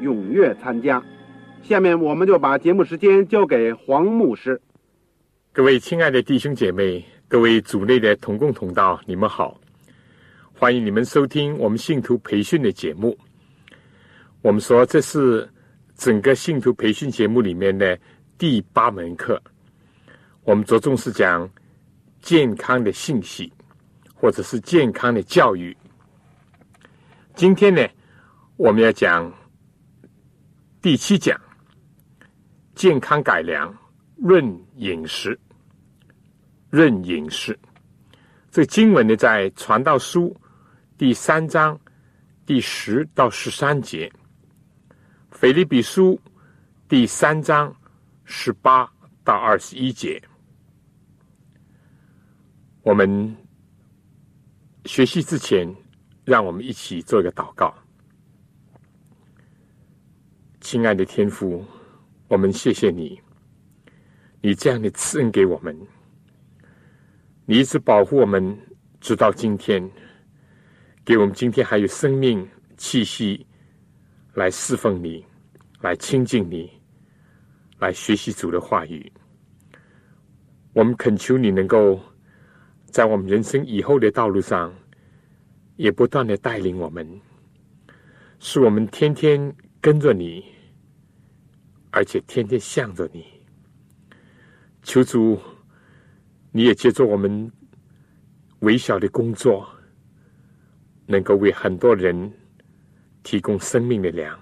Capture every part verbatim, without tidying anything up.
踊跃参加。下面我们就把节目时间交给黄牧师。各位亲爱的弟兄姐妹，各位组内的同工同道，你们好，欢迎你们收听我们信徒培训的节目。我们说这是整个信徒培训节目里面的第八门课，我们着重是讲健康的信息，或者是健康的教育。今天呢，我们要讲第七讲，健康改良，论饮食，论饮食。这个经文呢，在《传道书》第三章第十到十三节，《腓立比书》第三章十八到二十一节。我们学习之前，让我们一起做一个祷告。亲爱的天父，我们谢谢你，你这样的赐恩给我们，你一直保护我们，直到今天，给我们今天还有生命气息，来侍奉你，来亲近你，来学习主的话语。我们恳求你能够在我们人生以后的道路上，也不断的带领我们，使我们天天跟着你，而且天天向着你。求主，你也借助我们微小的工作，能够为很多人提供生命的粮，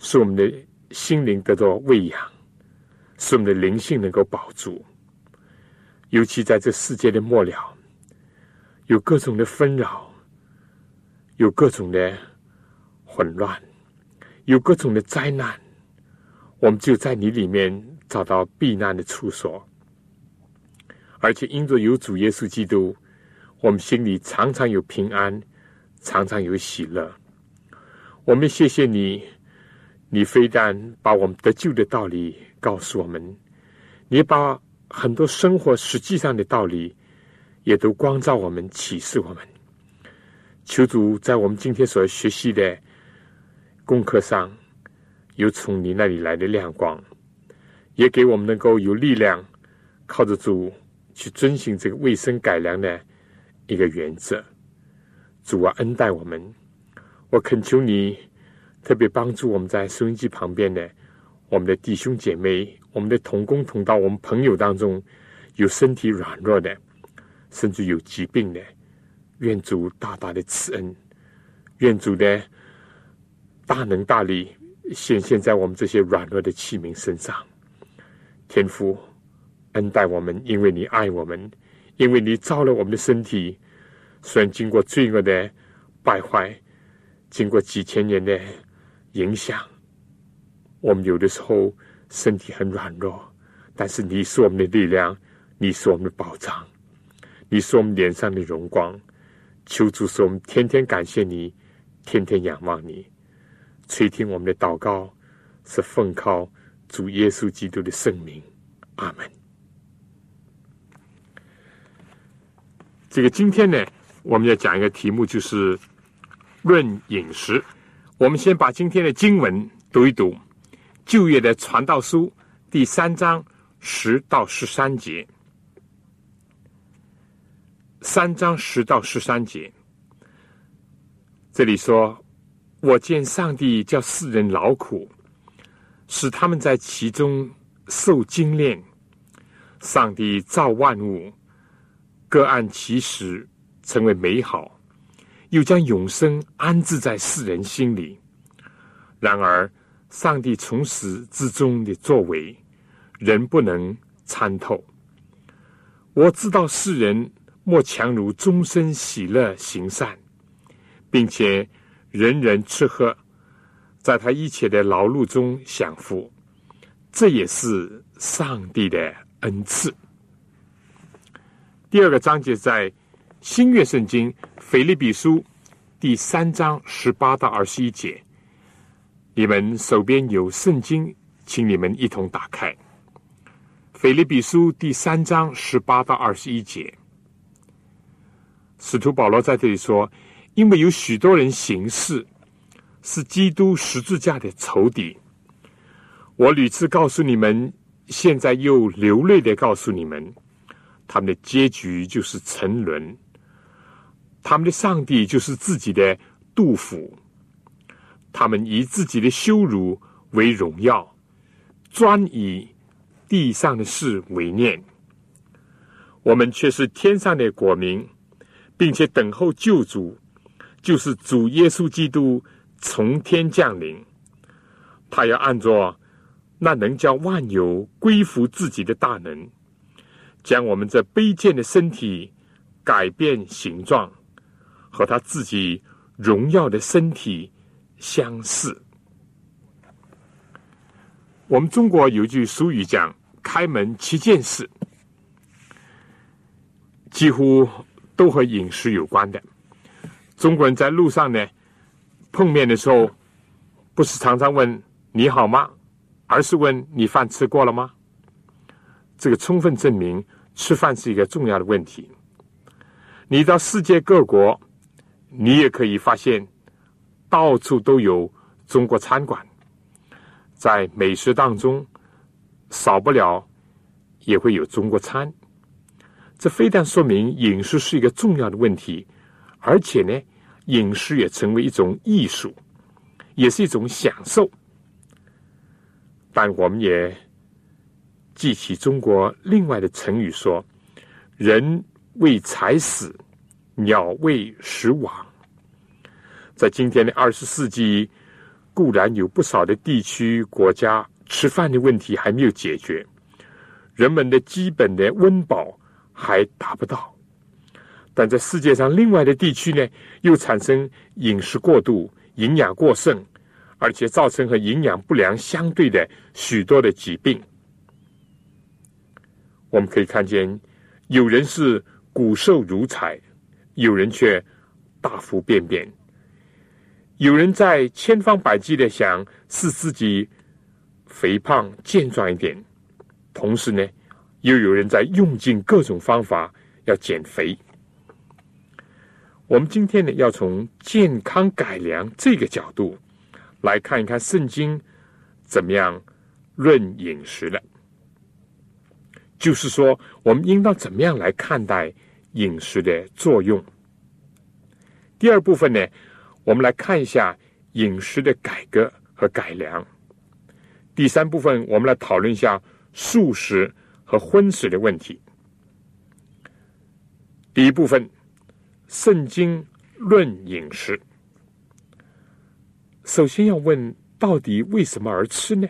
使我们的心灵得到喂养，使我们的灵性能够保住。尤其在这世界的末了，有各种的纷扰，有各种的混乱，有各种的灾难，我们就在你里面找到避难的处所。而且因着有主耶稣基督，我们心里常常有平安，常常有喜乐。我们谢谢你，你非但把我们得救的道理告诉我们，你把很多生活实际上的道理也都光照我们，启示我们。求主在我们今天所学习的功课上有从你那里来的亮光，也给我们能够有力量，靠着主去遵循这个卫生改良的一个原则。主啊，恩待我们。我恳求你特别帮助我们在收音机旁边的我们的弟兄姐妹，我们的同工同道，我们朋友当中有身体软弱的，甚至有疾病的，愿主大大的慈恩，愿主的大能大力显现在我们这些软弱的器皿身上。天父，恩待我们，因为你爱我们，因为你造了我们的身体，虽然经过罪恶的败坏，经过几千年的影响，我们有的时候身体很软弱，但是你是我们的力量，你是我们的保障，你是我们脸上的荣光。求主使我们天天感谢你，天天仰望你。垂听我们的祷告，是奉靠主耶稣基督的圣名，阿们。这个今天呢，我们要讲一个题目，就是论饮食。我们先把今天的经文读一读，旧约的传道书第三章十到十三节，三章十到十三节，这里说，我见上帝叫世人劳苦，使他们在其中受精炼。上帝造万物，各按其时成为美好，又将永生安置在世人心里。然而上帝从始至终的作为，人不能参透。我知道世人莫强如终身喜乐行善，并且人人吃喝，在他一切的劳碌中享福，这也是上帝的恩赐。第二个章节在新约圣经腓立比书第三章十八到二十一节。你们手边有圣经，请你们一同打开。腓立比书第三章十八到二十一节，使徒保罗在这里说。因为有许多人行事是基督十字架的仇敌，我屡次告诉你们，现在又流泪地告诉你们，他们的结局就是沉沦，他们的上帝就是自己的杜甫，他们以自己的羞辱为荣耀，专以地上的事为念。我们却是天上的国民，并且等候救主，就是主耶稣基督从天降临，他要按照那能叫万有归服自己的大能，将我们这卑贱的身体改变形状，和他自己荣耀的身体相似。我们中国有句俗语讲，开门七件事，几乎都和饮食有关的。中国人在路上呢，碰面的时候，不是常常问你好吗，而是问你饭吃过了吗？这个充分证明吃饭是一个重要的问题。你到世界各国，你也可以发现到处都有中国餐馆，在美食当中少不了也会有中国餐。这非但说明饮食是一个重要的问题，而且呢，饮食也成为一种艺术，也是一种享受。但我们也记起中国另外的成语说，人为财死，鸟为食亡。在今天的二十世纪，固然有不少的地区国家吃饭的问题还没有解决，人们的基本的温饱还达不到，但在世界上另外的地区呢，又产生饮食过度、营养过剩，而且造成和营养不良相对的许多的疾病。我们可以看见，有人是骨瘦如柴，有人却大腹便便，有人在千方百计的想使自己肥胖健壮一点，同时呢，又有人在用尽各种方法要减肥。我们今天呢，要从健康改良这个角度来看一看圣经怎么样论饮食了。就是说，我们应当怎么样来看待饮食的作用。第二部分呢，我们来看一下饮食的改革和改良。第三部分，我们来讨论一下素食和荤食的问题。第一部分，圣经论饮食。首先要问，到底为什么而吃呢？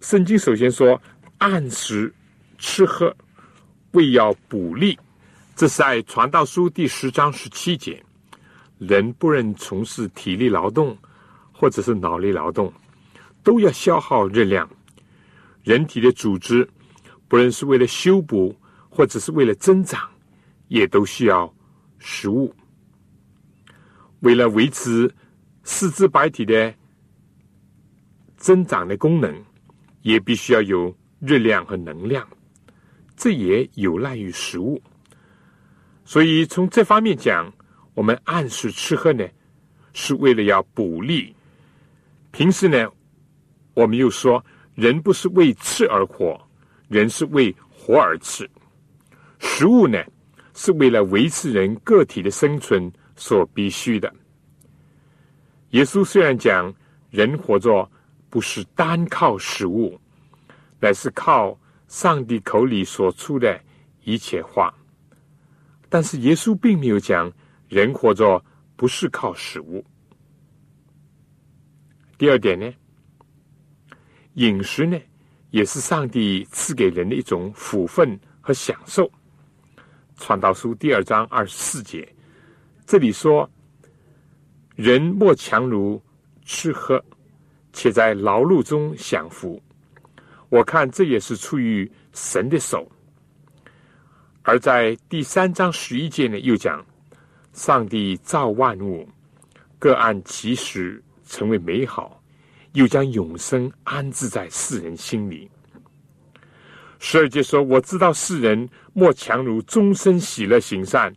圣经首先说，按时吃喝，为要补力。这是在传道书第十章十七节。人不论从事体力劳动或者是脑力劳动，都要消耗热量。人体的组织，不论是为了修补或者是为了增长，也都需要食物。为了维持四肢百体的增长的功能，也必须要有热量和能量，这也有赖于食物。所以从这方面讲，我们按时吃喝呢，是为了要补力。平时呢，我们又说，人不是为吃而活，人是为活而吃。食物呢，是为了维持人个体的生存所必须的。耶稣虽然讲人活着不是单靠食物，乃是靠上帝口里所出的一切话，但是耶稣并没有讲人活着不是靠食物。第二点呢，饮食呢也是上帝赐给人的一种福分和享受。传道书第二章二十四节这里说，人莫强如吃喝，且在劳碌中享福。我看这也是出于神的手。而在第三章十一节呢又讲，上帝造万物，各按其时成为美好，又将永生安置在世人心里。十二节说，我知道世人莫强如终身喜乐行善，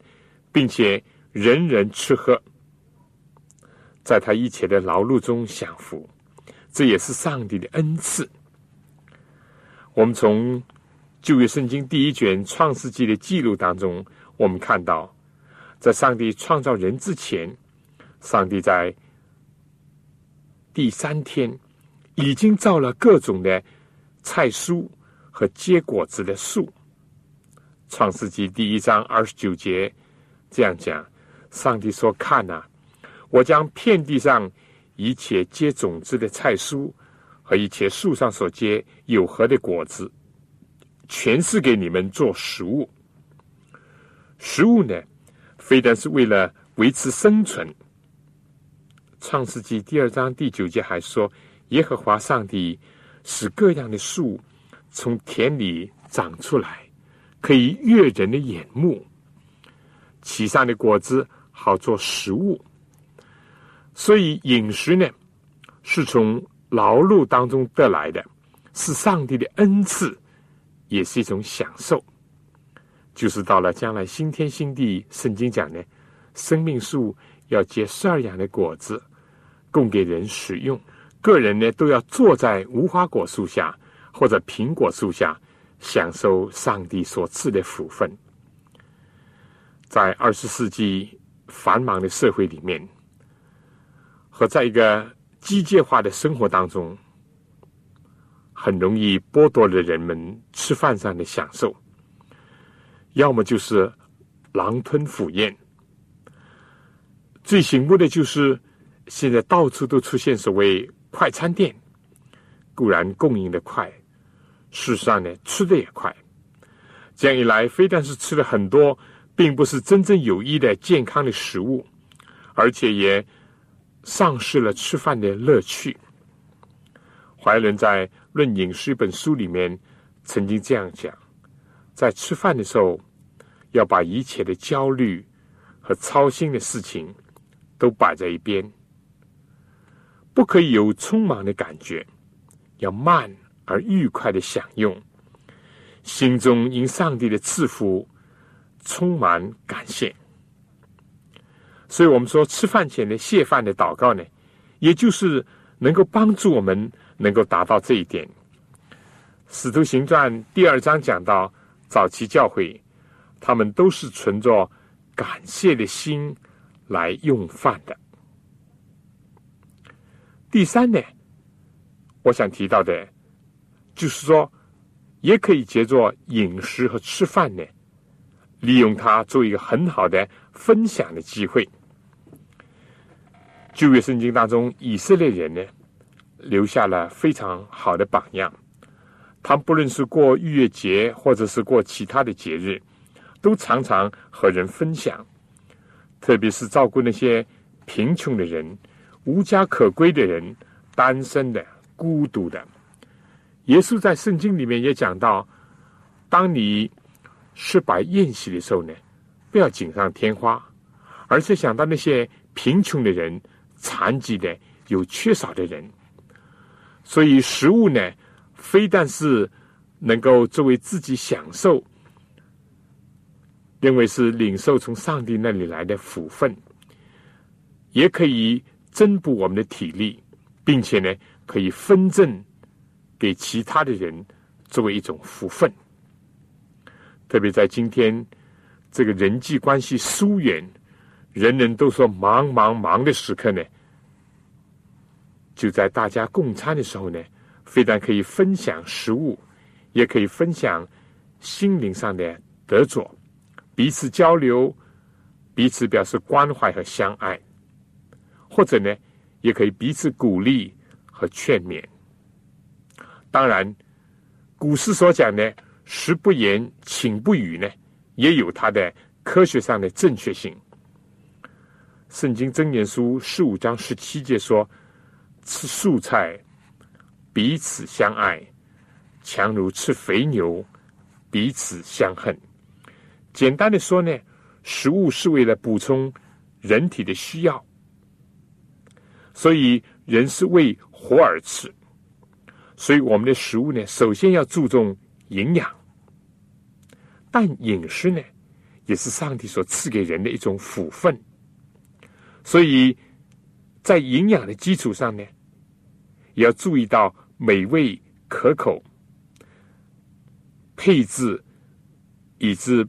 并且人人吃喝，在他一切的劳碌中享福。这也是上帝的恩赐。我们从旧约圣经第一卷创世纪的记录当中，我们看到在上帝创造人之前，上帝在第三天已经造了各种的菜蔬和结果子的树。创世纪第一章二十九节这样讲，上帝说，看啊，我将遍地上一切结种子的菜蔬和一切树上所结有核的果子，全是给你们做食物。食物呢，非但是为了维持生存。创世纪第二章第九节还说，耶和华上帝使各样的树从田里长出来，可以悦人的眼目，其上的果子好做食物。所以饮食呢，是从劳碌当中得来的，是上帝的恩赐，也是一种享受。就是到了将来新天新地，圣经讲呢，生命树要结十二样的果子，供给人使用。个人呢，都要坐在无花果树下或者苹果树下，享受上帝所赐的福分。在二十世纪繁忙的社会里面，和在一个机械化的生活当中，很容易剥夺了人们吃饭上的享受，要么就是狼吞虎咽。最醒目的就是现在到处都出现所谓快餐店，固然供应的快，事实上呢，吃的也快。这样一来，非但是吃了很多并不是真正有益的健康的食物，而且也丧失了吃饭的乐趣。怀伦在《论饮食》一本书里面曾经这样讲，在吃饭的时候，要把一切的焦虑和操心的事情都摆在一边，不可以有匆忙的感觉，要慢而愉快的享用，心中因上帝的赐福充满感谢。所以我们说，吃饭前的谢饭的祷告呢，也就是能够帮助我们能够达到这一点。使徒行传第二章讲到，早期教会他们都是存着感谢的心来用饭的。第三呢，我想提到的就是说，也可以借着饮食和吃饭呢，利用它做一个很好的分享的机会。旧约圣经当中，以色列人呢留下了非常好的榜样，他们不论是过逾越节或者是过其他的节日，都常常和人分享，特别是照顾那些贫穷的人、无家可归的人、单身的、孤独的。耶稣在圣经里面也讲到，当你吃摆宴席的时候呢，不要锦上添花，而是想到那些贫穷的人、残疾的、有缺少的人。所以食物呢，非但是能够作为自己享受，认为是领受从上帝那里来的福分，也可以增补我们的体力，并且呢，可以分赠给其他的人作为一种福分。特别在今天这个人际关系疏远，人人都说忙忙忙的时刻呢，就在大家共餐的时候呢，非但可以分享食物，也可以分享心灵上的得着，彼此交流，彼此表示关怀和相爱，或者呢，也可以彼此鼓励和劝勉。当然，古诗所讲的“食不言，寝不语”呢，也有它的科学上的正确性。圣经箴言书十五章十七节说：“吃素菜，彼此相爱；强如吃肥牛，彼此相恨。”简单的说呢，食物是为了补充人体的需要，所以人是为活而吃。所以我们的食物呢，首先要注重营养，但饮食呢，也是上帝所赐给人的一种福分。所以在营养的基础上呢，也要注意到美味可口、配置以至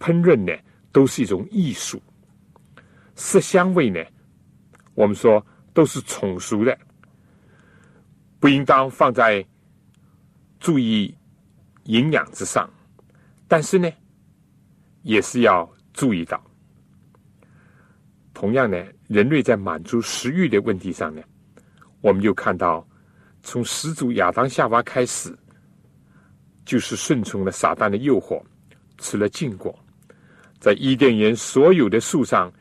烹饪呢，都是一种艺术。色香味呢，我们说都是从俗的，不应当放在注意营养之上，但是呢，也是要注意到。同样呢，人类在满足食欲的问题上呢，我们就看到从始祖亚当夏娃开始，就是顺从了撒旦的诱惑，吃了禁果。在伊甸园所有的树上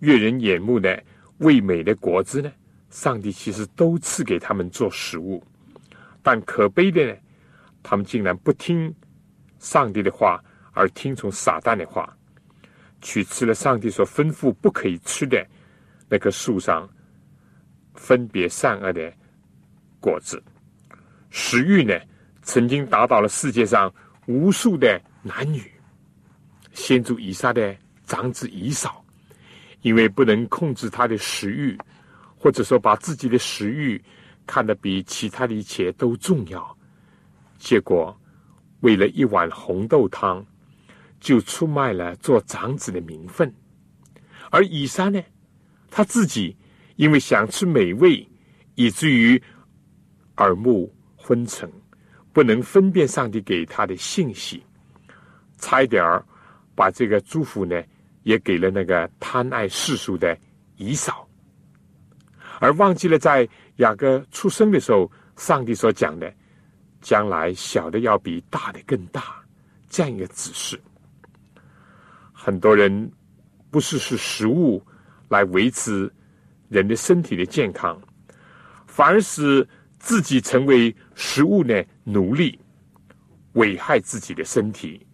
悦人眼目的味美的果子呢，上帝其实都赐给他们做食物，但可悲的呢，他们竟然不听上帝的话，而听从撒旦的话，去吃了上帝所吩咐不可以吃的那棵树上分别善恶的果子。食欲呢，曾经打倒了世界上无数的男女。先祖以撒的长子以扫，因为不能控制他的食欲，或者说把自己的食欲看得比其他的一切都重要，结果为了一碗红豆汤就出卖了做长子的名分。而以撒呢，他自己因为想吃美味，以至于耳目昏沉，不能分辨上帝给他的信息，差一点儿把这个祝福呢也给了那个贪爱世俗的以扫，而忘记了在雅各出生的时候上帝所讲的将来小的要比大的更大这样一个指示。很多人不是是食物来维持人的身体的健康，反而使自己成为食物的奴隶，危害自己的身体。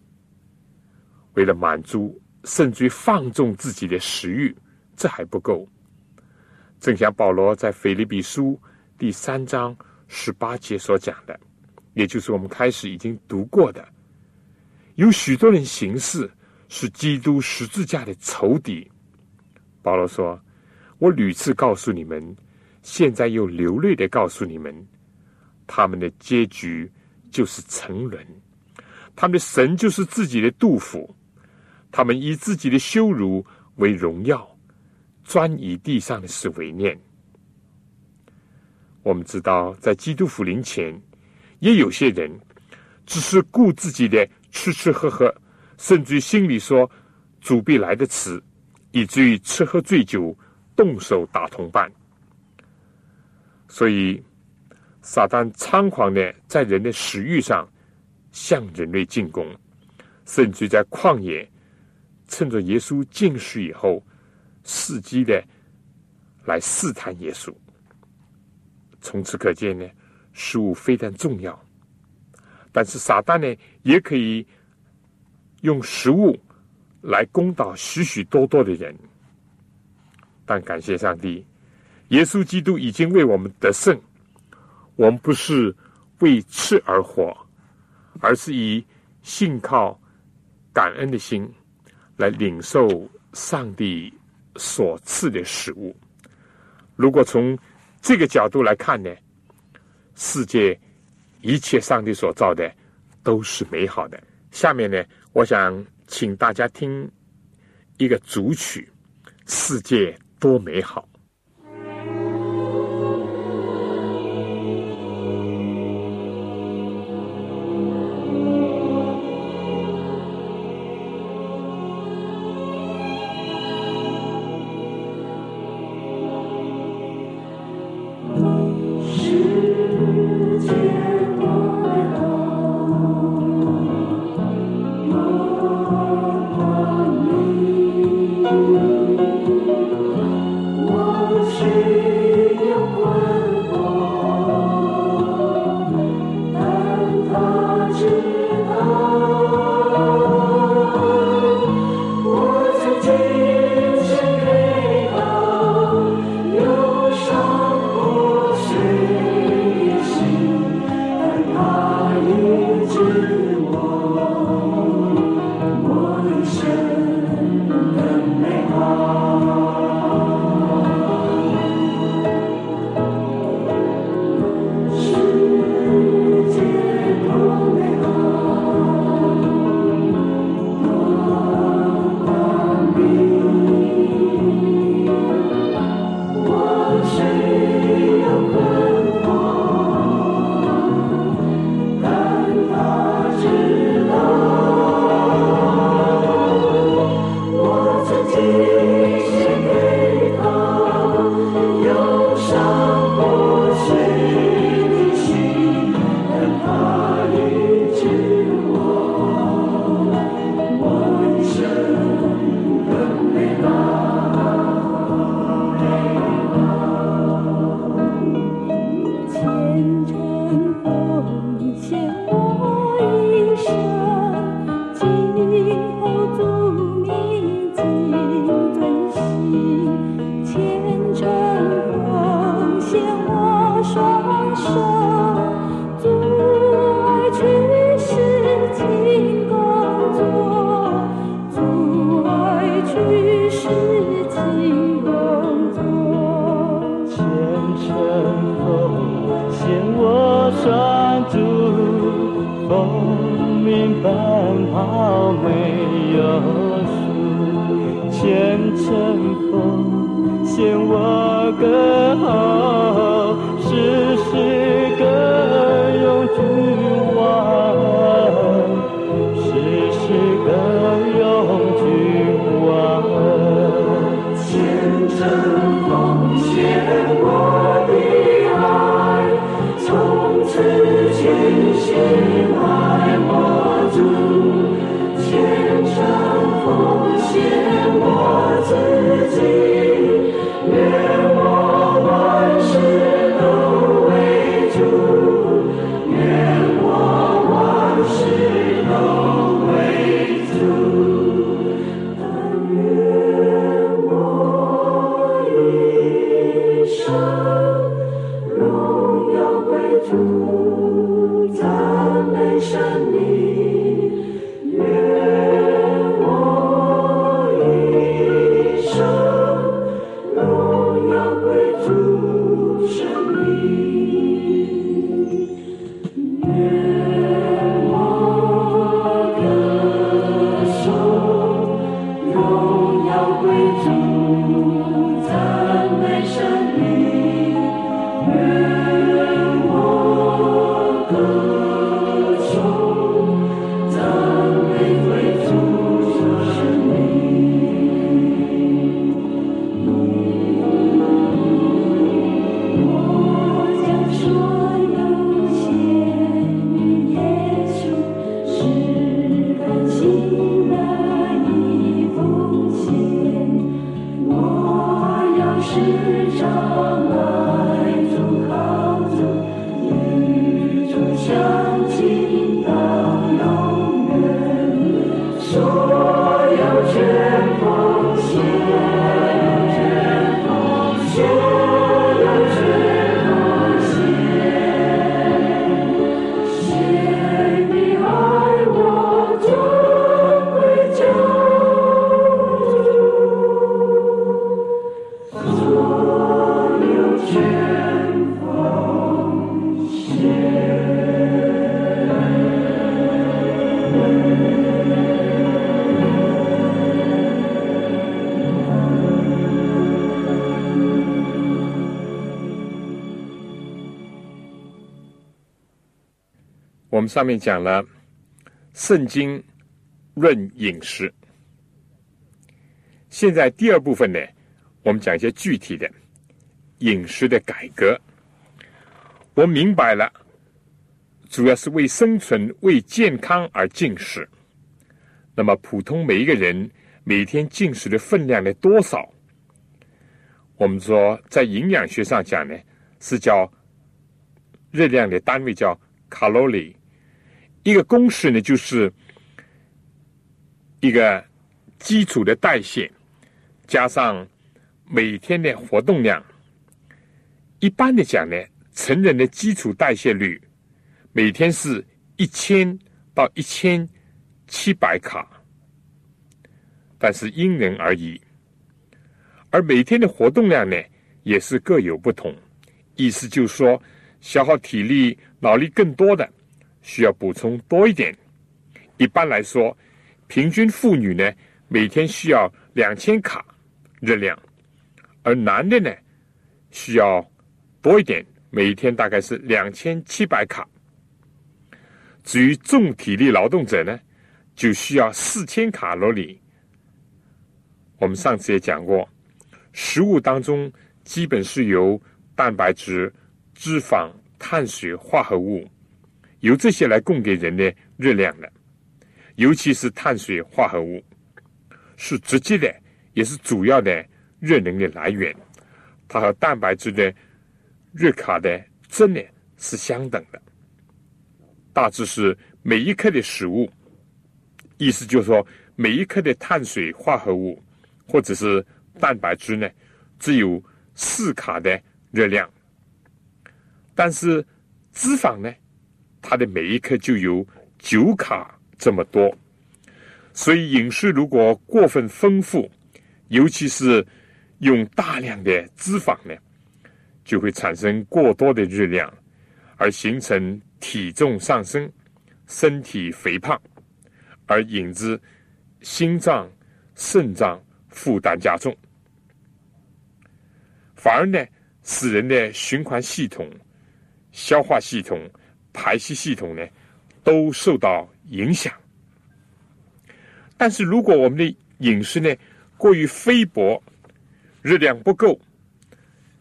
为了满足甚至于放纵自己的食欲，这还不够。正像保罗在腓立比书第三章十八节所讲的，也就是我们开始已经读过的，有许多人行事是基督十字架的仇敌。保罗说，我屡次告诉你们，现在又流泪地告诉你们，他们的结局就是沉沦，他们的神就是自己的杜甫，他们以自己的羞辱为荣耀，专以地上的事为念。我们知道在基督复临前，也有些人只是顾自己的吃吃喝喝，甚至于心里说主必来得迟，以至于吃喝醉酒，动手打同伴。所以撒旦猖狂的在人的食欲上向人类进攻，甚至在旷野趁着耶稣进食以后，伺机的来试探耶稣。从此可见呢，食物非常重要，但是撒旦呢，也可以用食物来攻倒许许多多的人。但感谢上帝，耶稣基督已经为我们得胜，我们不是为吃而活，而是以信靠感恩的心来领受上帝所赐的食物。如果从这个角度来看呢，世界一切上帝所造的都是美好的。下面呢，我想请大家听一个组曲，世界多美好。我们上面讲了圣经论饮食，现在第二部分呢，我们讲一些具体的饮食的改革。我明白了，主要是为生存、为健康而进食。那么普通每一个人每天进食的分量的多少，我们说在营养学上讲呢，是叫热量的单位叫卡路里。一个公式呢，就是一个基础的代谢加上每天的活动量。一般的讲呢，成人的基础代谢率每天是一千到一千七百卡，但是因人而异。而每天的活动量呢，也是各有不同。意思就是说，消耗体力、脑力更多的，需要补充多一点。一般来说，平均妇女呢，每天需要两千卡热量，而男的呢，需要多一点，每天大概是两千七百卡。至于重体力劳动者呢，就需要四千卡路里。我们上次也讲过，食物当中基本是由蛋白质、脂肪、碳水化合物，由这些来供给人的热量的，尤其是碳水化合物是直接的，也是主要的热能的来源。它和蛋白质的热卡的增量是相等的，大致是每一克的食物，意思就是说每一克的碳水化合物或者是蛋白质呢，只有四卡的热量。但是脂肪呢，它的每一克就有九卡这么多。所以饮食如果过分丰富，尤其是用大量的脂肪呢，就会产生过多的热量，而形成体重上升、身体肥胖，而引致心脏、肾脏负担加重，反而呢，使人的循环系统、消化系统、排泄系统呢，都受到影响。但是如果我们的饮食呢过于菲薄，热量不够，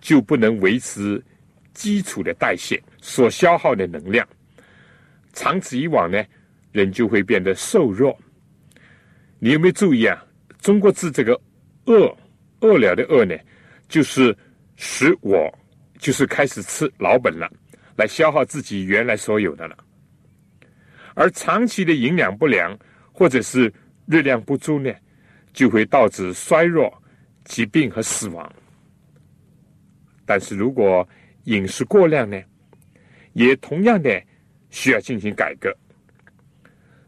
就不能维持基础的代谢所消耗的能量。长此以往呢，人就会变得瘦弱。你有没有注意啊？中国字这个饿，饿了的饿呢，就是使我就是开始吃老本了，来消耗自己原来所有的了。而长期的营养不良或者是热量不足呢，就会导致衰弱、疾病和死亡。但是如果饮食过量呢，也同样的需要进行改革。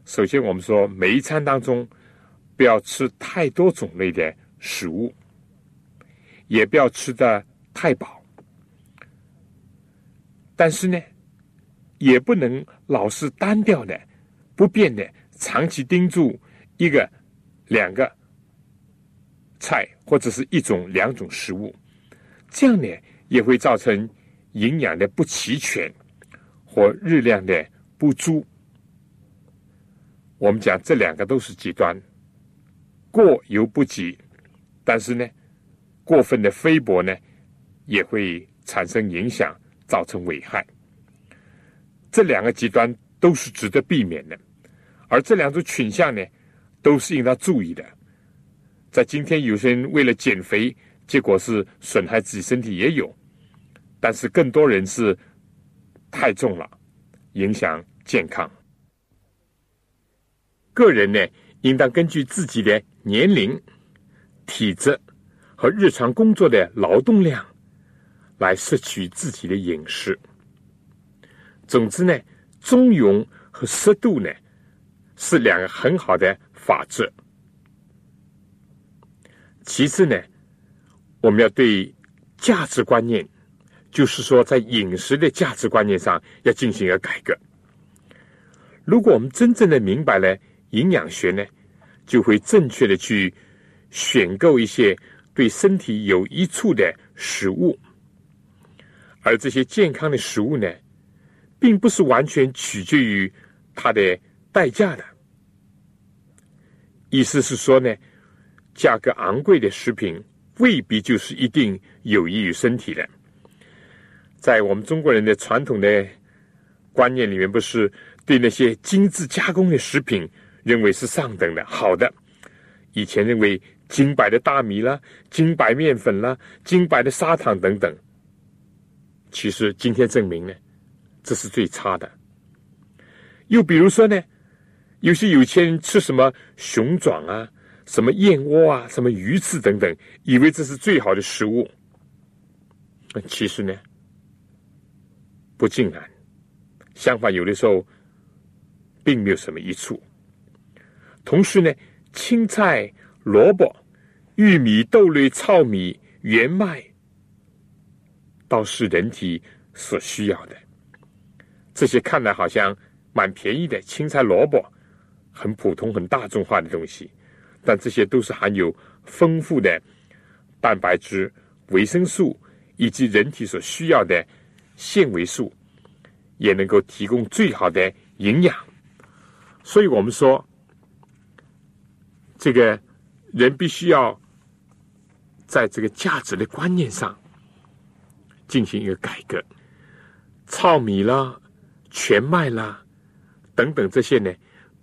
首先我们说，每一餐当中不要吃太多种类的食物，也不要吃得太饱，但是呢，也不能老是单调的、不变的长期盯住一个、两个菜或者是一种、两种食物，这样呢也会造成营养的不齐全或热量的不足。我们讲这两个都是极端，过犹不及，但是呢，过分的菲薄呢也会产生影响，造成危害。这两个极端都是值得避免的，而这两种倾向呢都是应当注意的。在今天，有些人为了减肥，结果是损害自己身体也有，但是更多人是太重了，影响健康。个人呢，应当根据自己的年龄、体质和日常工作的劳动量来摄取自己的饮食。总之呢，中庸和适度呢是两个很好的法则。其次呢，我们要对价值观念，就是说在饮食的价值观念上要进行一个改革。如果我们真正的明白了营养学呢，就会正确的去选购一些对身体有益处的食物，而这些健康的食物呢，并不是完全取决于它的代价的。意思是说呢，价格昂贵的食品未必就是一定有益于身体的。在我们中国人的传统的观念里面，不是对那些精致加工的食品认为是上等的、好的。以前认为精白的大米啦、精白面粉啦、精白的砂糖等等，其实今天证明呢，这是最差的。又比如说呢，有些有钱人吃什么熊掌啊、什么燕窝啊、什么鱼翅等等，以为这是最好的食物，其实呢不尽然，相反有的时候并没有什么益处。同时呢，青菜、萝卜、玉米、豆类、糙米、原麦倒是人体所需要的。这些看来好像蛮便宜的青菜、萝卜，很普通、很大众化的东西，但这些都是含有丰富的蛋白质、维生素以及人体所需要的纤维素，也能够提供最好的营养。所以我们说，这个人必须要在这个价值的观念上进行一个改革。糙米啦、全麦啦等等这些呢，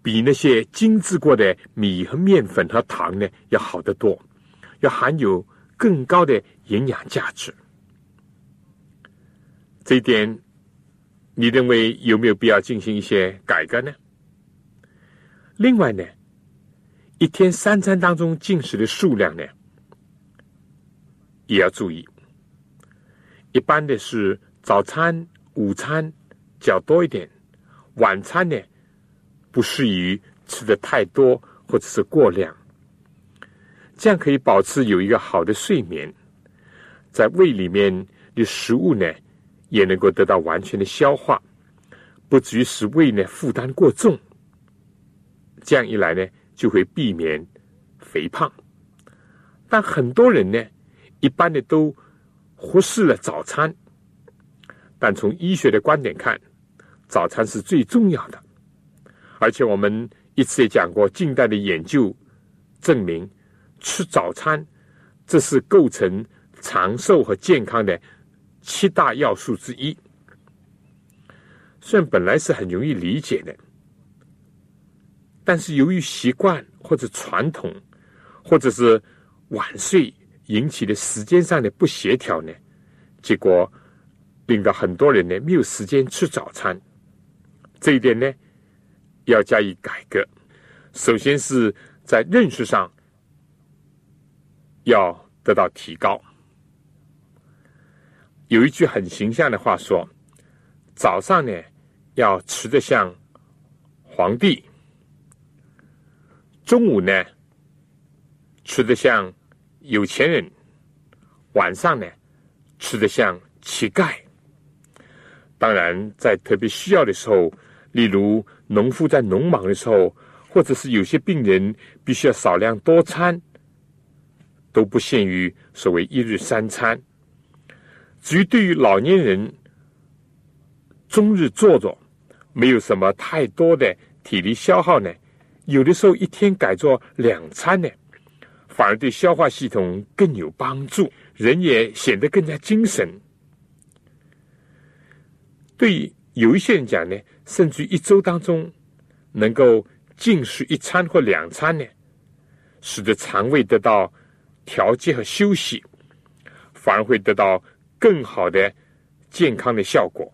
比那些精致过的米和面粉和糖呢要好得多，要含有更高的营养价值。这一点你认为有没有必要进行一些改革呢？另外呢，一天三餐当中进食的数量呢也要注意，一般的是早餐、午餐较多一点，晚餐呢不适宜吃的太多或者是过量，这样可以保持有一个好的睡眠，在胃里面的食物呢也能够得到完全的消化，不至于使胃呢负担过重，这样一来呢就会避免肥胖。但很多人呢一般的都忽视了早餐，但从医学的观点看，早餐是最重要的。而且我们一次也讲过，近代的研究证明，吃早餐这是构成长寿和健康的七大要素之一。虽然本来是很容易理解的，但是由于习惯或者传统或者是晚睡引起的时间上的不协调呢，结果令到很多人呢没有时间吃早餐。这一点呢要加以改革。首先是在认识上要得到提高。有一句很形象的话说，早上呢要吃得像皇帝，中午呢吃得像有钱人，晚上呢吃得像乞丐。当然在特别需要的时候，例如农夫在农忙的时候，或者是有些病人必须要少量多餐，都不限于所谓一日三餐。至于对于老年人终日坐着没有什么太多的体力消耗呢，有的时候一天改做两餐呢，反而对消化系统更有帮助，人也显得更加精神。对于有一些人讲呢，甚至一周当中能够进食一餐或两餐呢，使得肠胃得到调节和休息，反而会得到更好的健康的效果。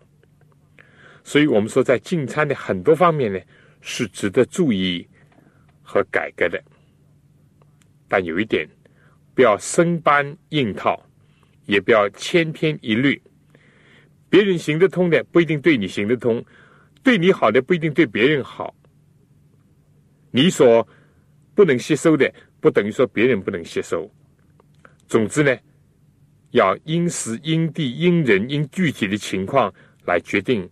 所以我们说，在进餐的很多方面呢是值得注意和改革的。但有一点，不要生搬硬套，也不要千篇一律。别人行得通的不一定对你行得通，对你好的不一定对别人好。你所不能吸收的，不等于说别人不能吸收。总之呢，要因时因地因人因具体的情况来决定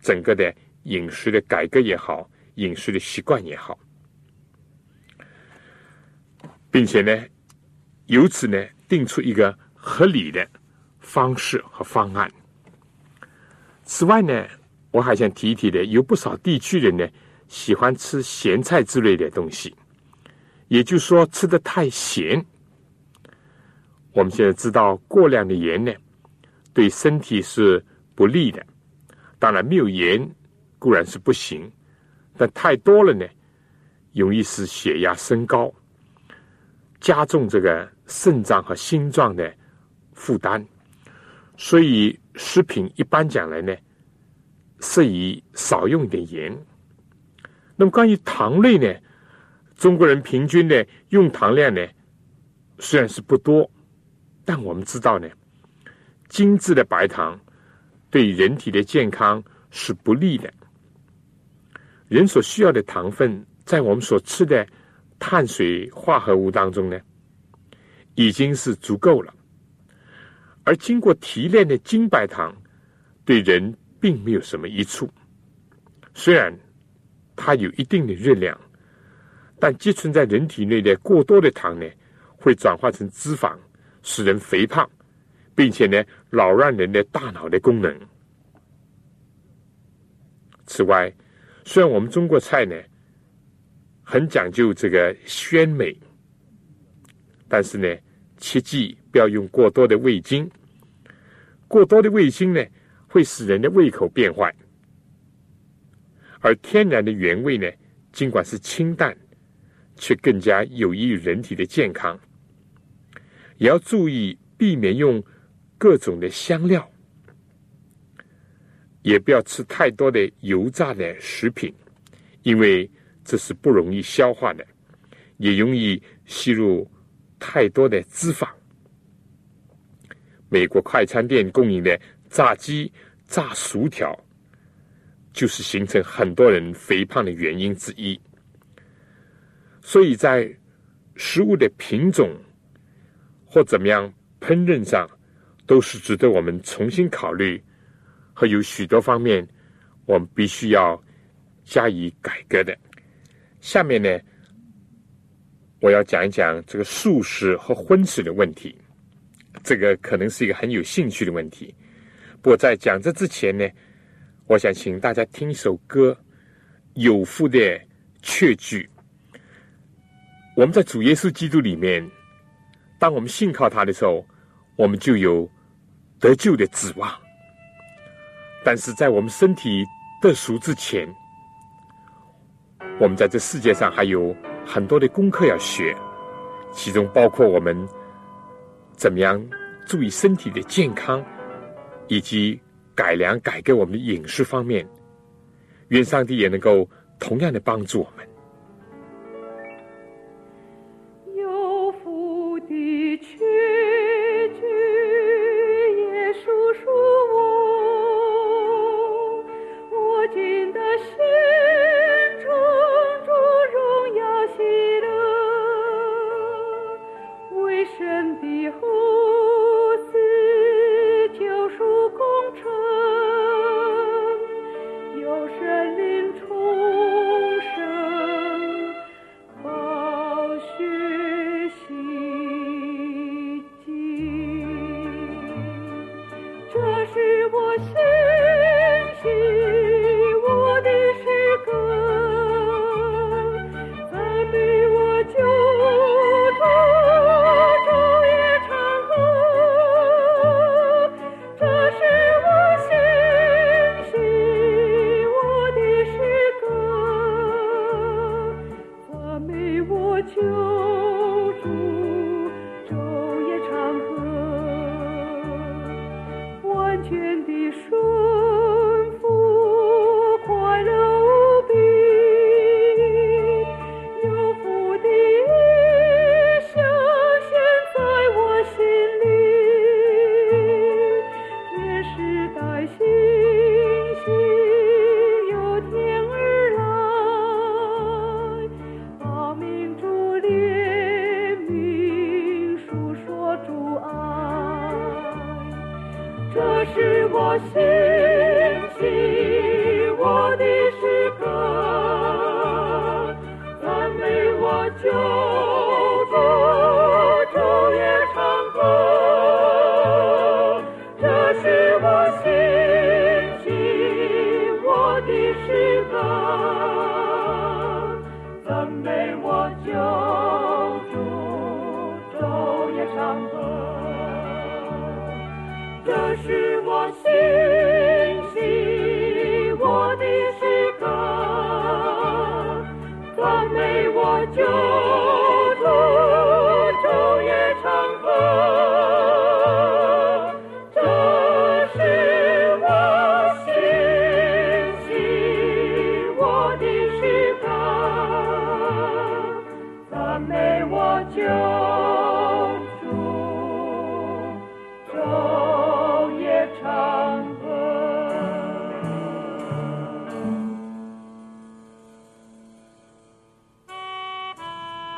整个的饮食的改革也好，饮食的习惯也好，并且呢，由此呢定出一个合理的方式和方案。此外呢，我还想提一提的，有不少地区人呢喜欢吃咸菜之类的东西，也就是说吃得太咸。我们现在知道，过量的盐呢对身体是不利的，当然没有盐固然是不行，但太多了呢容易使血压升高，加重这个肾脏和心脏的负担。所以食品一般讲来呢适宜少用一点盐。那么关于糖类呢，中国人平均的用糖量呢虽然是不多，但我们知道呢，精致的白糖对人体的健康是不利的。人所需要的糖分在我们所吃的碳水化合物当中呢已经是足够了，而经过提炼的精白糖对人并没有什么益处。虽然它有一定的热量，但积存在人体内的过多的糖呢会转化成脂肪，使人肥胖，并且呢，扰乱人的大脑的功能。此外，虽然我们中国菜呢很讲究这个鲜美，但是呢，切记不要用过多的味精。过多的味精呢，会使人的胃口变坏。而天然的原味呢，尽管是清淡，却更加有益于人体的健康。也要注意避免用各种的香料，也不要吃太多的油炸的食品，因为这是不容易消化的，也容易吸入太多的脂肪。美国快餐店供应的炸鸡、炸薯条，就是形成很多人肥胖的原因之一。所以在食物的品种或怎么样烹饪上，都是值得我们重新考虑，和有许多方面我们必须要加以改革的。下面呢，我要讲一讲这个素食和荤食的问题，这个可能是一个很有兴趣的问题。不过在讲这之前呢，我想请大家听一首歌，有福的确据。我们在主耶稣基督里面，当我们信靠他的时候，我们就有得救的指望。但是在我们身体得赎之前，我们在这世界上还有很多的功课要学，其中包括我们怎么样注意身体的健康，以及改良改革我们的饮食方面。愿上帝也能够同样的帮助我们。有福的确据，耶稣属我，我今的心中主荣耀喜乐，为神的后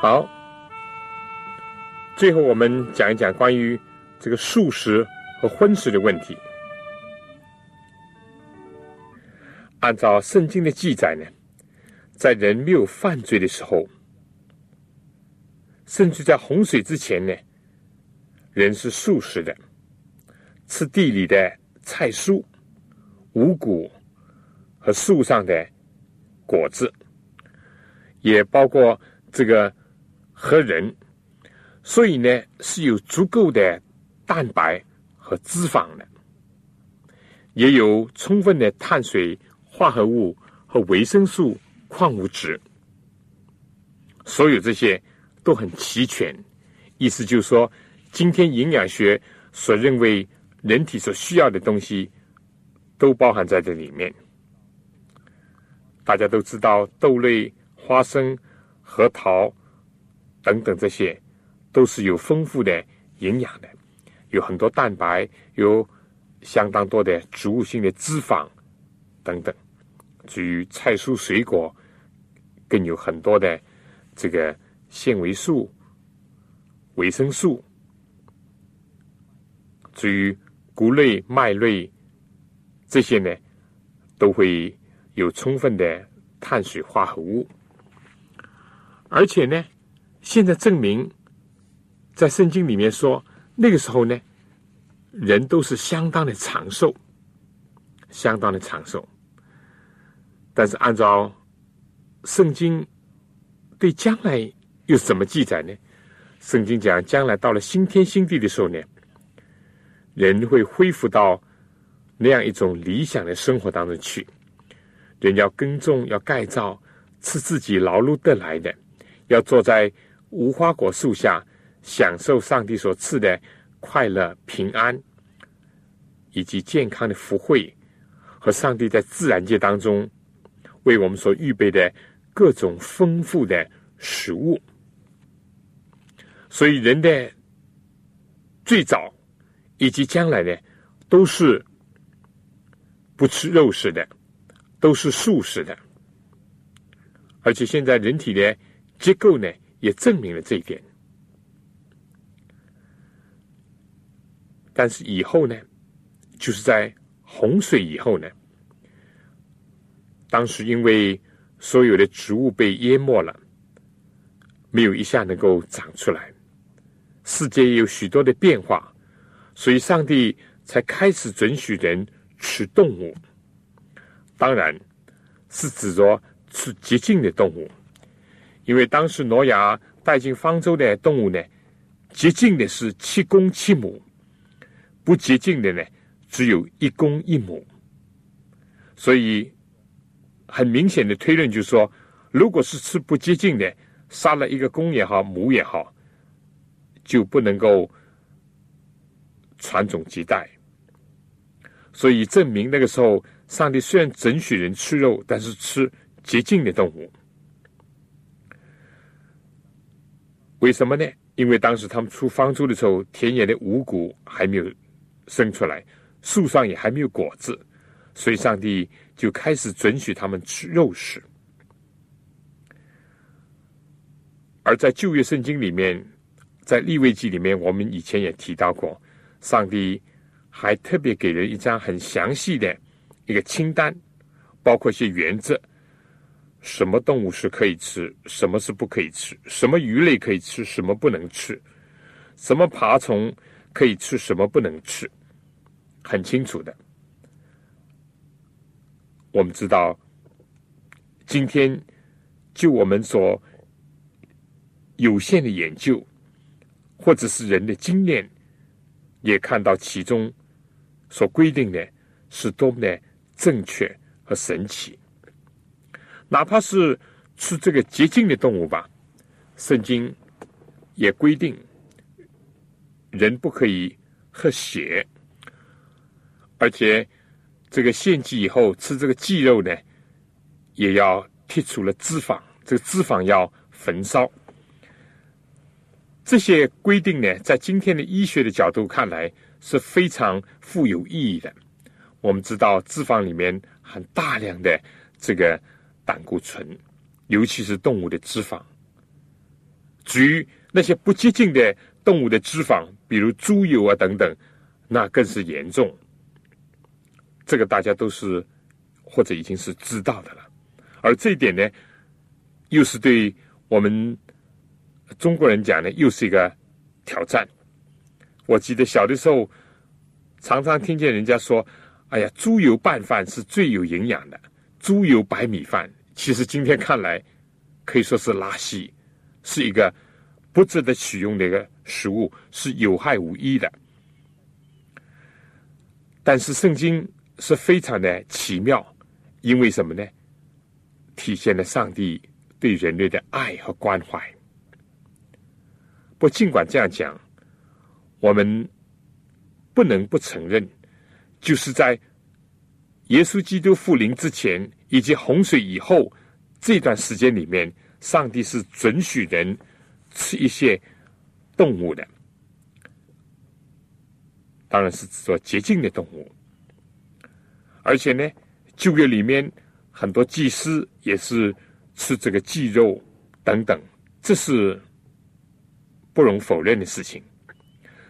好，最后我们讲一讲关于这个素食和荤食的问题。按照圣经的记载呢，在人没有犯罪的时候，甚至在洪水之前呢，人是素食的，是地里的菜蔬、五谷和树上的果子，也包括这个和人，所以呢是有足够的蛋白和脂肪的，也有充分的碳水化合物和维生素、矿物质，所有这些都很齐全。意思就是说，今天营养学所认为人体所需要的东西都包含在这里面。大家都知道，豆类、花生、核桃等等，这些都是有丰富的营养的，有很多蛋白，有相当多的植物性的脂肪等等。至于菜蔬水果，更有很多的这个纤维素、维生素。至于谷类、麦类，这些呢都会有充分的碳水化合物。而且呢，现在证明在圣经里面说，那个时候呢，人都是相当的长寿，相当的长寿。但是按照圣经对将来又是怎么记载呢？圣经讲，将来到了新天新地的时候呢，人会恢复到那样一种理想的生活当中去。人要耕种，要盖造，吃自己劳碌得来的，要坐在无花果树下，享受上帝所赐的快乐、平安以及健康的福惠，和上帝在自然界当中为我们所预备的各种丰富的食物。所以人的最早以及将来呢，都是不吃肉食的，都是素食的。而且现在人体的结构呢，也证明了这一点。但是以后呢，就是在洪水以后呢，当时因为所有的植物被淹没了，没有一下能够长出来，世界也有许多的变化，所以上帝才开始准许人吃动物，当然是指着吃洁净的动物。因为当时挪亚带进方舟的动物呢，洁净的是七公七母，不洁净的呢只有一公一母。所以很明显的推论就是说，如果是吃不洁净的，杀了一个公也好，母也好，就不能够传宗接代。所以证明那个时候上帝虽然准许人吃肉，但是吃洁净的动物。为什么呢？因为当时他们出方舟的时候，田野的五谷还没有生出来，树上也还没有果子，所以上帝就开始准许他们吃肉食。而在旧约圣经里面，在利未记里面，我们以前也提到过，上帝还特别给人一张很详细的一个清单，包括一些原则，什么动物是可以吃，什么是不可以吃，什么鱼类可以吃，什么不能吃，什么爬虫可以吃，什么不能吃，很清楚的。我们知道，今天就我们所有限的研究，或者是人的经验，也看到其中所规定的是多么的正确和神奇。哪怕是吃这个洁净的动物吧，圣经也规定人不可以喝血，而且这个献祭以后吃这个祭肉呢，也要剔除了脂肪，这个脂肪要焚烧。这些规定呢，在今天的医学的角度看来是非常富有意义的。我们知道脂肪里面含大量的这个胆固醇，尤其是动物的脂肪。至于那些不洁净的动物的脂肪，比如猪油啊等等，那更是严重。这个大家都是或者已经是知道的了。而这一点呢，又是对我们中国人讲呢，又是一个挑战。我记得小的时候，常常听见人家说，哎呀，猪油拌饭是最有营养的，猪油白米饭。其实今天看来，可以说是垃圾，是一个不值得取用的一个食物，是有害无益的。但是圣经是非常的奇妙，因为什么呢？体现了上帝对人类的爱和关怀。不，尽管这样讲，我们不能不承认，就是在耶稣基督复临之前以及洪水以后这段时间里面，上帝是准许人吃一些动物的，当然是说洁净的动物。而且呢，旧约里面很多祭司也是吃这个祭肉等等，这是不容否认的事情。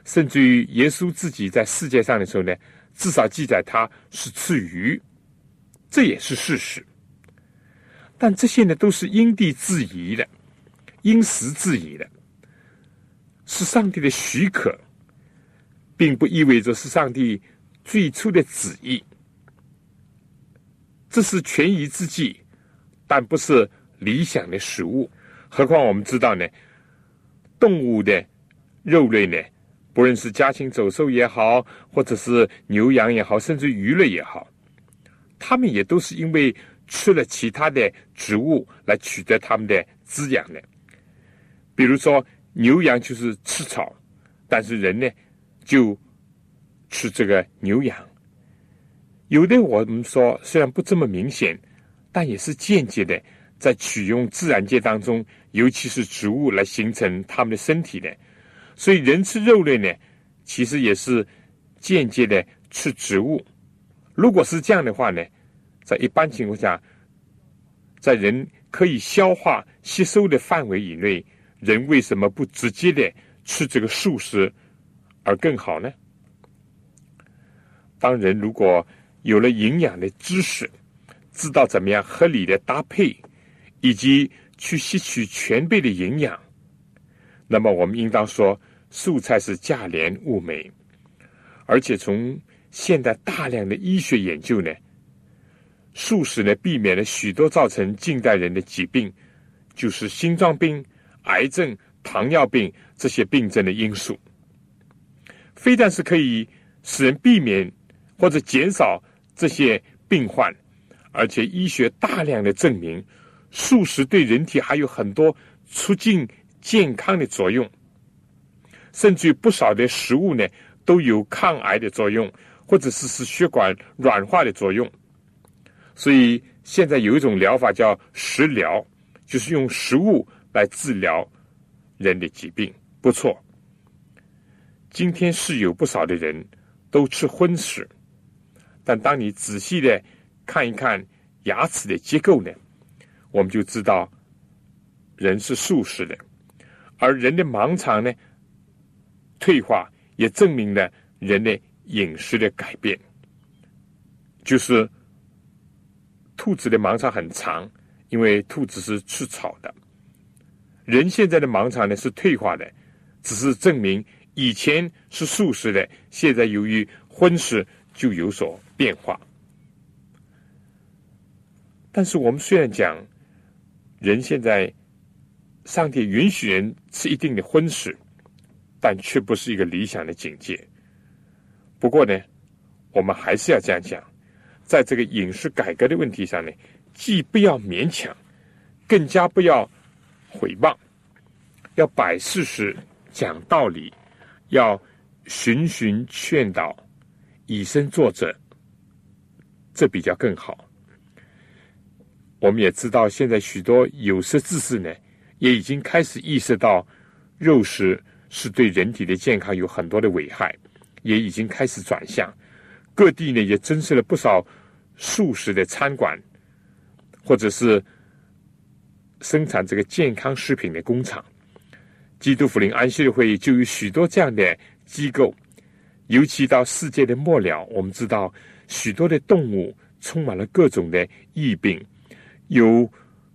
甚至于耶稣自己在世界上的时候呢，至少记载他是吃鱼，这也是事实。但这些呢，都是因地制宜的，因时制宜的，是上帝的许可，并不意味着是上帝最初的旨意。这是权宜之计，但不是理想的食物。何况我们知道呢，动物的肉类呢，不论是家禽走兽也好，或者是牛羊也好，甚至鱼类也好，它们也都是因为吃了其他的植物来取得它们的滋养的。比如说牛羊就是吃草，但是人呢就吃这个牛羊。有的我们说虽然不这么明显，但也是间接的在取用自然界当中，尤其是植物来形成它们的身体的。所以人吃肉类呢，其实也是间接的吃植物。如果是这样的话呢，在一般情况下，在人可以消化吸收的范围以内，人为什么不直接的吃这个素食而更好呢？当人如果有了营养的知识，知道怎么样合理的搭配，以及去吸取全备的营养，那么我们应当说素菜是价廉物美。而且从现代大量的医学研究呢，素食呢避免了许多造成近代人的疾病，就是心脏病、癌症、糖尿病这些病症的因素。非但是可以使人避免或者减少这些病患，而且医学大量的证明素食对人体还有很多促进健康的作用。甚至不少的食物呢都有抗癌的作用，或者是使血管软化的作用。所以现在有一种疗法叫食疗，就是用食物来治疗人的疾病，不错。今天是有不少的人都吃荤食，但当你仔细的看一看牙齿的结构呢，我们就知道人是素食的。而人的盲肠呢退化，也证明了人的饮食的改变。就是兔子的盲肠很长，因为兔子是吃草的。人现在的盲肠呢是退化的，只是证明以前是素食的，现在由于荤食就有所变化。但是我们虽然讲人现在上帝允许人吃一定的荤食，但却不是一个理想的境界。不过呢，我们还是要这样讲，在这个饮食改革的问题上呢，既不要勉强，更加不要毁谤，要摆事实、讲道理，要循循劝导，以身作则，这比较更好。我们也知道，现在许多有识之士呢也已经开始意识到肉食是对人体的健康有很多的危害，也已经开始转向。各地呢也增设了不少素食的餐馆，或者是生产这个健康食品的工厂。基督福临安息日会就有许多这样的机构。尤其到世界的末了，我们知道许多的动物充满了各种的疫病，有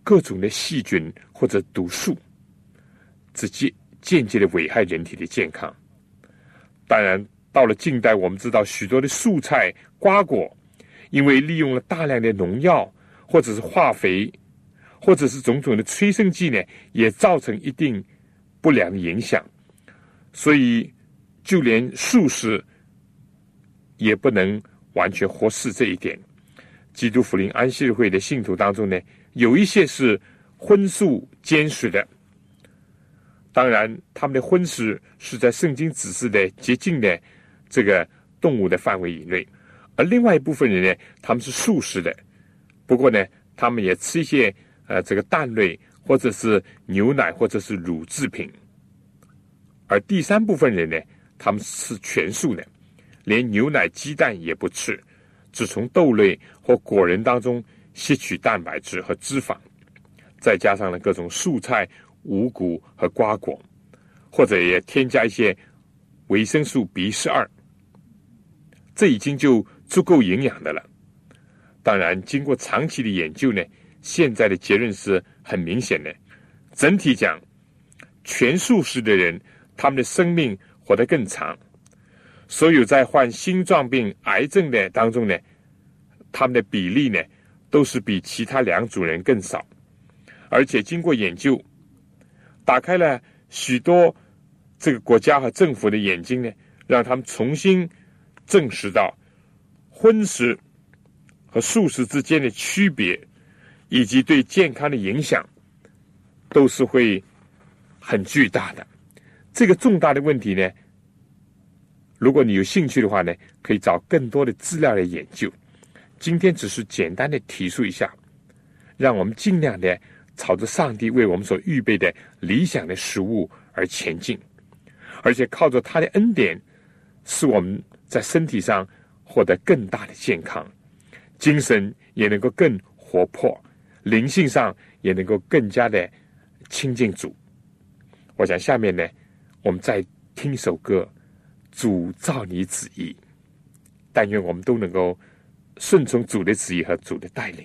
各种的细菌或者毒素，直接间接的危害人体的健康。当然到了近代，我们知道许多的蔬菜、瓜果，因为利用了大量的农药或者是化肥，或者是种种的催生剂呢，也造成一定不良的影响。所以，就连素食也不能完全忽视这一点。基督福临安息日会的信徒当中呢，有一些是荤素兼食的。当然，他们的荤食是在圣经指示的洁净的这个动物的范围以内，而另外一部分人呢，他们是素食的。不过呢，他们也吃一些呃这个蛋类，或者是牛奶，或者是乳制品。而第三部分人呢，他们是全素的，连牛奶、鸡蛋也不吃，只从豆类或果仁当中吸取蛋白质和脂肪，再加上了各种素菜、五谷和瓜果，或者也添加一些维生素 B 十二， 这已经就足够营养的了。当然，经过长期的研究呢，现在的结论是很明显的，整体讲，全素食的人他们的生命活得更长。所有在患心脏病、癌症的当中呢，他们的比例呢都是比其他两组人更少，而且经过研究打开了许多这个国家和政府的眼睛呢，让他们重新证实到荤食和素食之间的区别，以及对健康的影响，都是会很巨大的。这个重大的问题呢，如果你有兴趣的话呢，可以找更多的资料来研究。今天只是简单的提述一下，让我们尽量的朝着上帝为我们所预备的理想的食物而前进，而且靠着他的恩典，使我们在身体上获得更大的健康，精神也能够更活泼，灵性上也能够更加的亲近主。我想下面呢，我们再听一首歌，主照你旨意，但愿我们都能够顺从主的旨意和主的带领。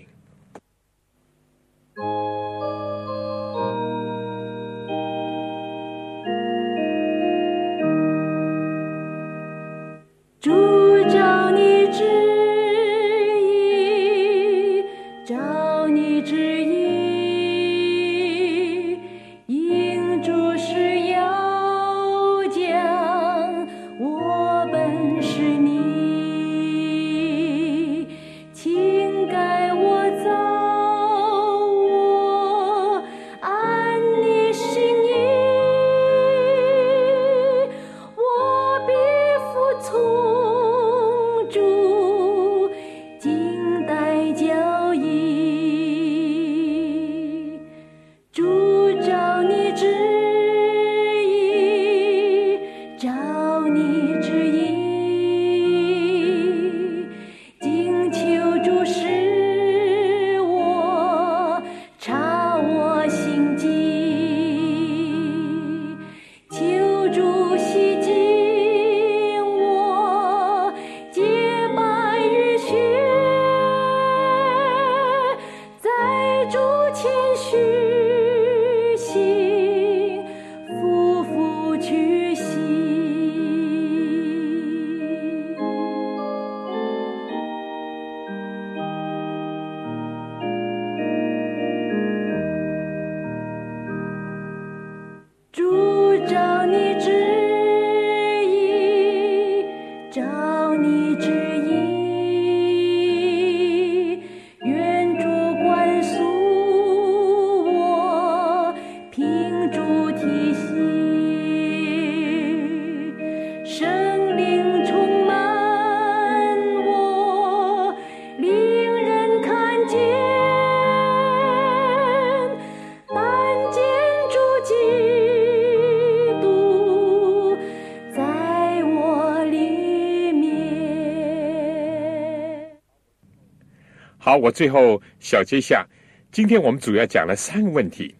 好，我最后小结一下，今天我们主要讲了三个问题。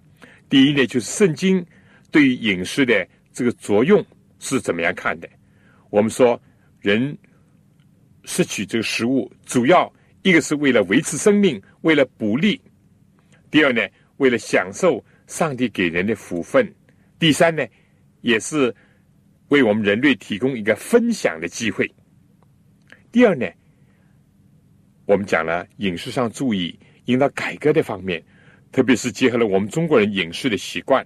第一呢，就是圣经对于饮食的这个作用是怎么样看的。我们说人摄取这个食物，主要一个是为了维持生命，为了补力；第二呢，为了享受上帝给人的福分；第三呢，也是为我们人类提供一个分享的机会。第二呢，我们讲了饮食上注意应当改革的方面，特别是结合了我们中国人饮食的习惯。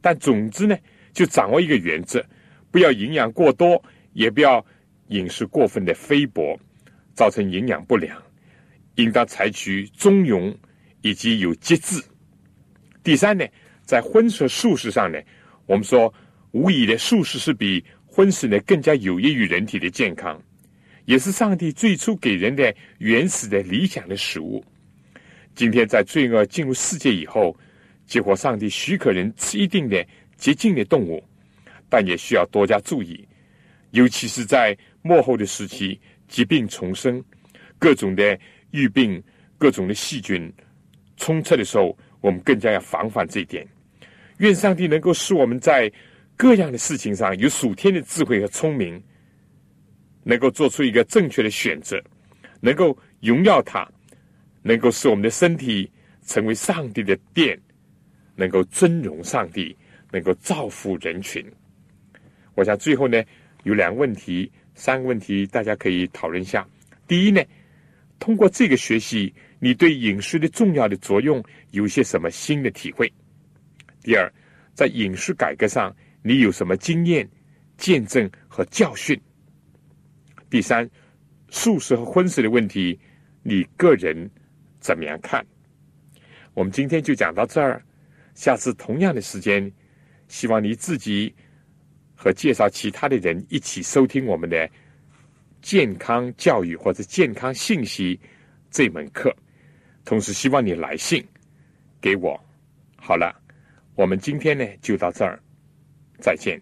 但总之呢，就掌握一个原则，不要营养过多，也不要饮食过分的菲薄，造成营养不良，应当采取中庸以及有节制。第三呢，在荤食素食上呢，我们说无疑的素食是比荤食呢更加有益于人体的健康，也是上帝最初给人的原始的理想的食物。今天在罪恶进入世界以后，结果上帝许可人吃一定的洁净的动物，但也需要多加注意，尤其是在末后的时期，疾病丛生，各种的疫病，各种的细菌充斥的时候，我们更加要防范这一点。愿上帝能够使我们在各样的事情上有属天的智慧和聪明，能够做出一个正确的选择，能够荣耀他，能够使我们的身体成为上帝的殿，能够尊荣上帝，能够造福人群。我想最后呢，有两个问题三个问题大家可以讨论一下。第一呢，通过这个学习，你对饮食的重要的作用有些什么新的体会？第二，在饮食改革上你有什么经验、见证和教训？第三，素食和荤食的问题，你个人怎么样看？我们今天就讲到这儿，下次同样的时间，希望你自己和介绍其他的人一起收听我们的健康教育或者健康信息这门课，同时希望你来信给我。好了，我们今天呢就到这儿，再见。